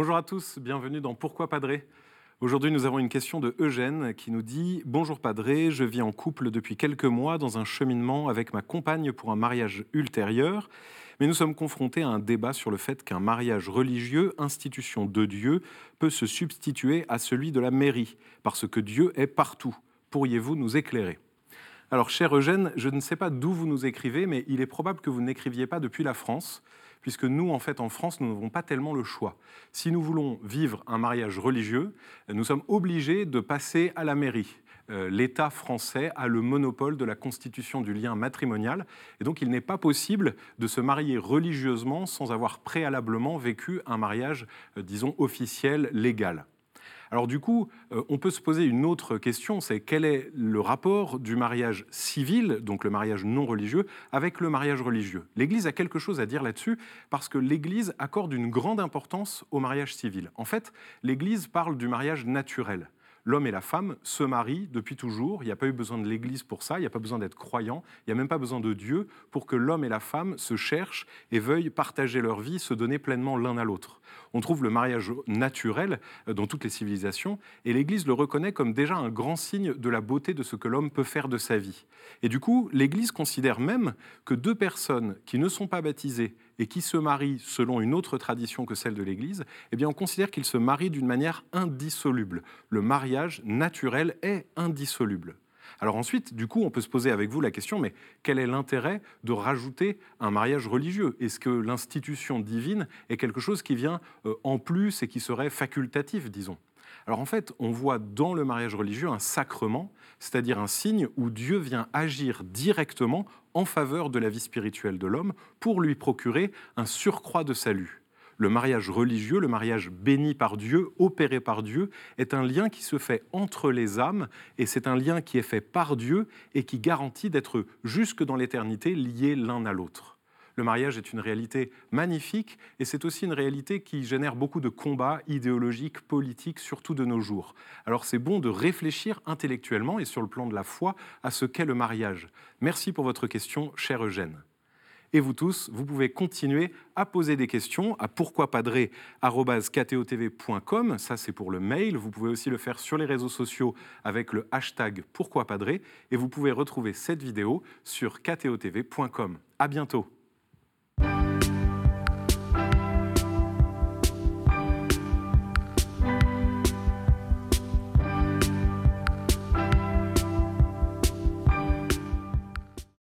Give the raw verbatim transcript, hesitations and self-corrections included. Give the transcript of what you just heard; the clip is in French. Bonjour à tous, bienvenue dans Pourquoi Padré. Aujourd'hui, nous avons une question de Eugène qui nous dit « Bonjour Padré, je vis en couple depuis quelques mois dans un cheminement avec ma compagne pour un mariage ultérieur, mais nous sommes confrontés à un débat sur le fait qu'un mariage religieux, institution de Dieu, peut se substituer à celui de la mairie, parce que Dieu est partout. Pourriez-vous nous éclairer ?» Alors, cher Eugène, je ne sais pas d'où vous nous écrivez, mais il est probable que vous n'écriviez pas depuis la France, puisque nous, en fait, en France, nous n'avons pas tellement le choix. Si nous voulons vivre un mariage religieux, nous sommes obligés de passer à la mairie. Euh, L'État français a le monopole de la constitution du lien matrimonial, et donc il n'est pas possible de se marier religieusement sans avoir préalablement vécu un mariage, euh, disons, officiel, légal. Alors du coup, euh, on peut se poser une autre question, c'est quel est le rapport du mariage civil, donc le mariage non religieux, avec le mariage religieux ? L'Église a quelque chose à dire là-dessus, parce que l'Église accorde une grande importance au mariage civil. En fait, l'Église parle du mariage naturel. L'homme et la femme se marient depuis toujours, il n'y a pas eu besoin de l'Église pour ça, il n'y a pas besoin d'être croyant, il n'y a même pas besoin de Dieu pour que l'homme et la femme se cherchent et veuillent partager leur vie, se donner pleinement l'un à l'autre. On trouve le mariage naturel dans toutes les civilisations et l'Église le reconnaît comme déjà un grand signe de la beauté de ce que l'homme peut faire de sa vie. Et du coup, l'Église considère même que deux personnes qui ne sont pas baptisées et qui se marient selon une autre tradition que celle de l'Église, eh bien on considère qu'ils se marient d'une manière indissoluble. Le mariage naturel est indissoluble. Alors ensuite, du coup, on peut se poser avec vous la question, mais quel est l'intérêt de rajouter un mariage religieux ? Est-ce que l'institution divine est quelque chose qui vient euh, en plus et qui serait facultatif, disons ? Alors en fait, on voit dans le mariage religieux un sacrement, c'est-à-dire un signe où Dieu vient agir directement en faveur de la vie spirituelle de l'homme pour lui procurer un surcroît de salut. Le mariage religieux, le mariage béni par Dieu, opéré par Dieu, est un lien qui se fait entre les âmes et c'est un lien qui est fait par Dieu et qui garantit d'être jusque dans l'éternité liés l'un à l'autre. Le mariage est une réalité magnifique et c'est aussi une réalité qui génère beaucoup de combats idéologiques, politiques, surtout de nos jours. Alors c'est bon de réfléchir intellectuellement et sur le plan de la foi à ce qu'est le mariage. Merci pour votre question, cher Eugène. Et vous tous, vous pouvez continuer à poser des questions à pourquoi padré arobase k t o t v point com, ça c'est pour le mail, vous pouvez aussi le faire sur les réseaux sociaux avec le hashtag pourquoipadré et vous pouvez retrouver cette vidéo sur k t o t v point com. À bientôt.